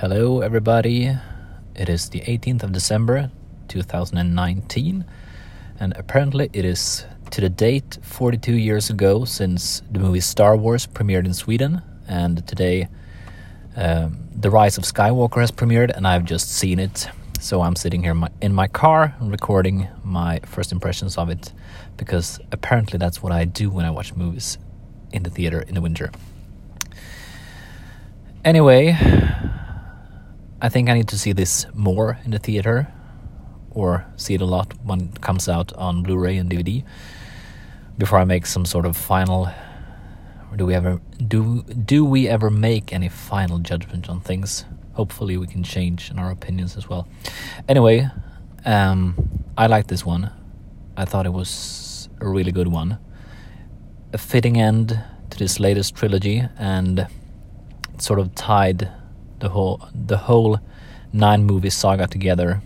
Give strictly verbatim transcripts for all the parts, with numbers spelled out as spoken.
Hello everybody, it is the eighteenth of December two thousand nineteen, and apparently it is to the date forty-two years ago since the movie Star Wars premiered in Sweden, and today um, The Rise of Skywalker has premiered and I've just seen it. So I'm sitting here in my, in my car and recording my first impressions of it, because apparently that's what I do when I watch movies in the theater in the winter. Anyway, I think I need to see this more in the theater, or see it a lot when it comes out on Blu-ray and D V D, before I make some sort of final. Or do we ever do do we ever make any final judgment on things? Hopefully, we can change in our opinions as well. Anyway, um, I liked this one. I thought it was a really good one, a fitting end to this latest trilogy, and it sort of tied the whole the whole nine movie saga together.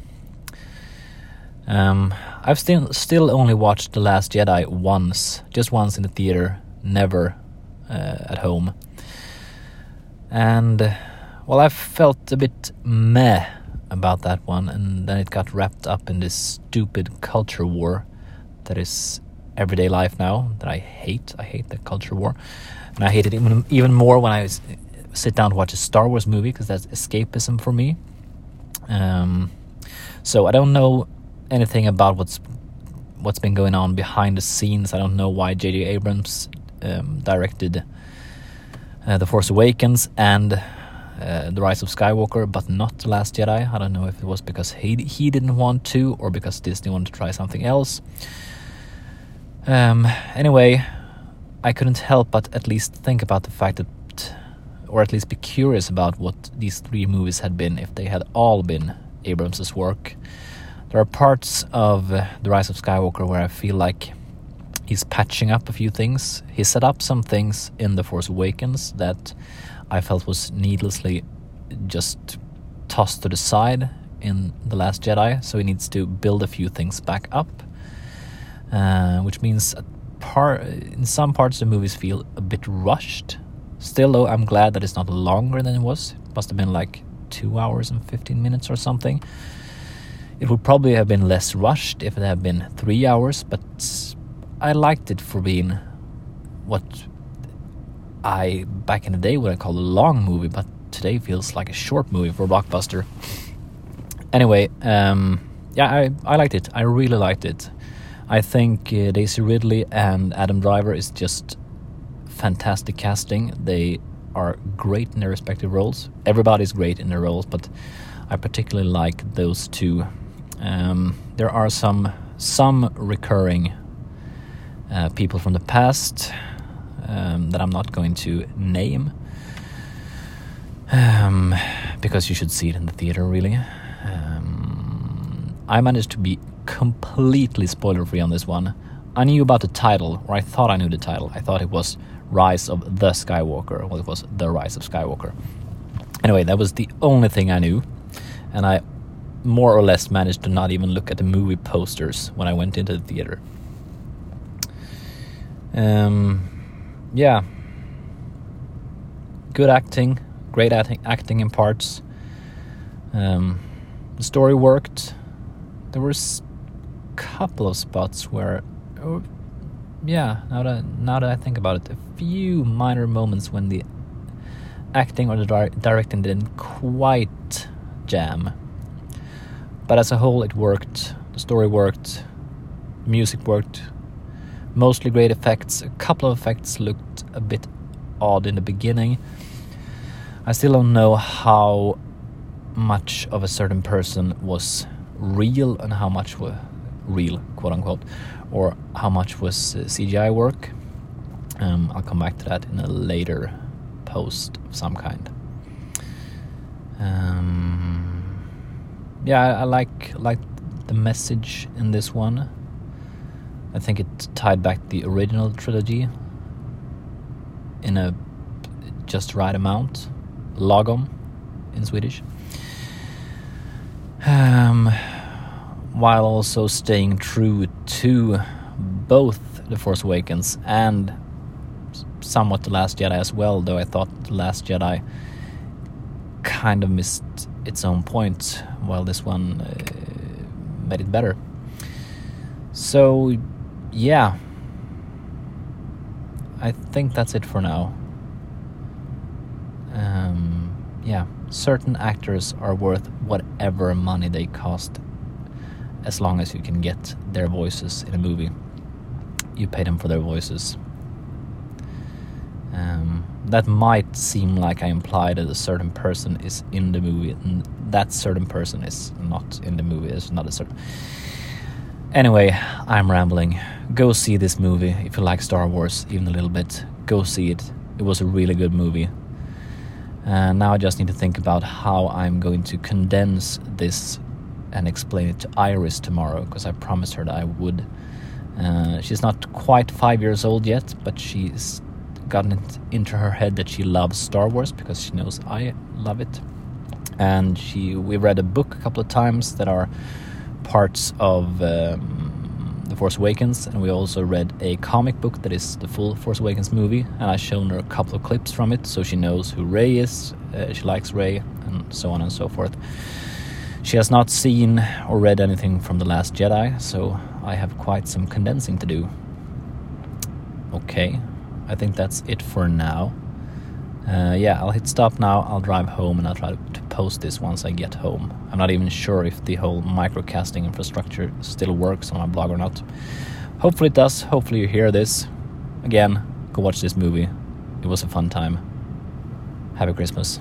um I've still still only watched The Last Jedi once just once in the theater, never uh, at home, and well, I felt a bit meh about that one, and then it got wrapped up in this stupid culture war that is everyday life now, that I hate I hate the culture war, and I hate it even, even more when I was sit down to watch a Star Wars movie, because that's escapism for me. Um, so I don't know anything about what's what's been going on behind the scenes. I don't know why J J. Abrams um, directed uh, The Force Awakens and uh, The Rise of Skywalker, but not The Last Jedi. I don't know if it was because he he didn't want to, or because Disney wanted to try something else. Um, anyway, I couldn't help but at least think about the fact that, or at least be curious about what these three movies had been if they had all been Abrams' work. There are parts of uh, The Rise of Skywalker where I feel like he's patching up a few things. He set up some things in The Force Awakens that I felt was needlessly just tossed to the side in The Last Jedi, so he needs to build a few things back up, uh, which means par- in some parts the movies feel a bit rushed. Still, though, I'm glad that it's not longer than it was. It must have been like two hours and fifteen minutes or something. It would probably have been less rushed if it had been three hours, but I liked it for being what I, back in the day, would have called a long movie, but today feels like a short movie for a blockbuster. Anyway, um, yeah, I, I liked it. I really liked it. I think uh, Daisy Ridley and Adam Driver is just fantastic casting. They are great in their respective roles. Everybody's great in their roles, but I particularly like those two. Um, there are some some recurring uh, people from the past um, that I'm not going to name, um, because you should see it in the theater, really. Um, I managed to be completely spoiler-free on this one. I knew about the title, or I thought I knew the title. I thought it was Rise of the Skywalker. Well, it was The Rise of Skywalker. Anyway, that was the only thing I knew, and I more or less managed to not even look at the movie posters when I went into the theater. Um, yeah. Good acting, great acting, acting in parts. Um, the story worked. There were a couple of spots where... yeah, now that now that I think about it, a few minor moments when the acting or the di- directing didn't quite jam, but as a whole it worked. The story worked, the music worked, mostly great effects. A couple of effects looked a bit odd in the beginning. I still don't know how much of a certain person was real and how much were real, quote unquote, or how much was uh, C G I work. um, I'll come back to that in a later post of some kind. um, yeah I, I like like the message in this one. I think it tied back the original trilogy in a just right amount, lagom in Swedish, um while also staying true to both The Force Awakens and somewhat The Last Jedi as well, though I thought The Last Jedi kind of missed its own point, while this one uh, made it better. So, yeah. I think that's it for now. Um, yeah, certain actors are worth whatever money they cost, as long as you can get their voices in a movie. You pay them for their voices. Um, that might seem like I implied that a certain person is in the movie, and that certain person is not in the movie. It's not a certain... Anyway, I'm rambling. Go see this movie if you like Star Wars even a little bit. Go see it. It was a really good movie. Uh, now I just need to think about how I'm going to condense this and explain it to Iris tomorrow, because I promised her that I would. Uh, she's not quite five years old yet, but she's gotten it into her head that she loves Star Wars because she knows I love it. And she we read a book a couple of times that are parts of um, The Force Awakens, and we also read a comic book that is the full Force Awakens movie, and I've shown her a couple of clips from it, so she knows who Rey is, uh, she likes Rey, and so on and so forth. She has not seen or read anything from The Last Jedi, so I have quite some condensing to do. Okay, I think that's it for now. Uh, yeah, I'll hit stop now, I'll drive home, and I'll try to post this once I get home. I'm not even sure if the whole microcasting infrastructure still works on my blog or not. Hopefully it does, hopefully you hear this. Again, go watch this movie. It was a fun time. Happy Christmas.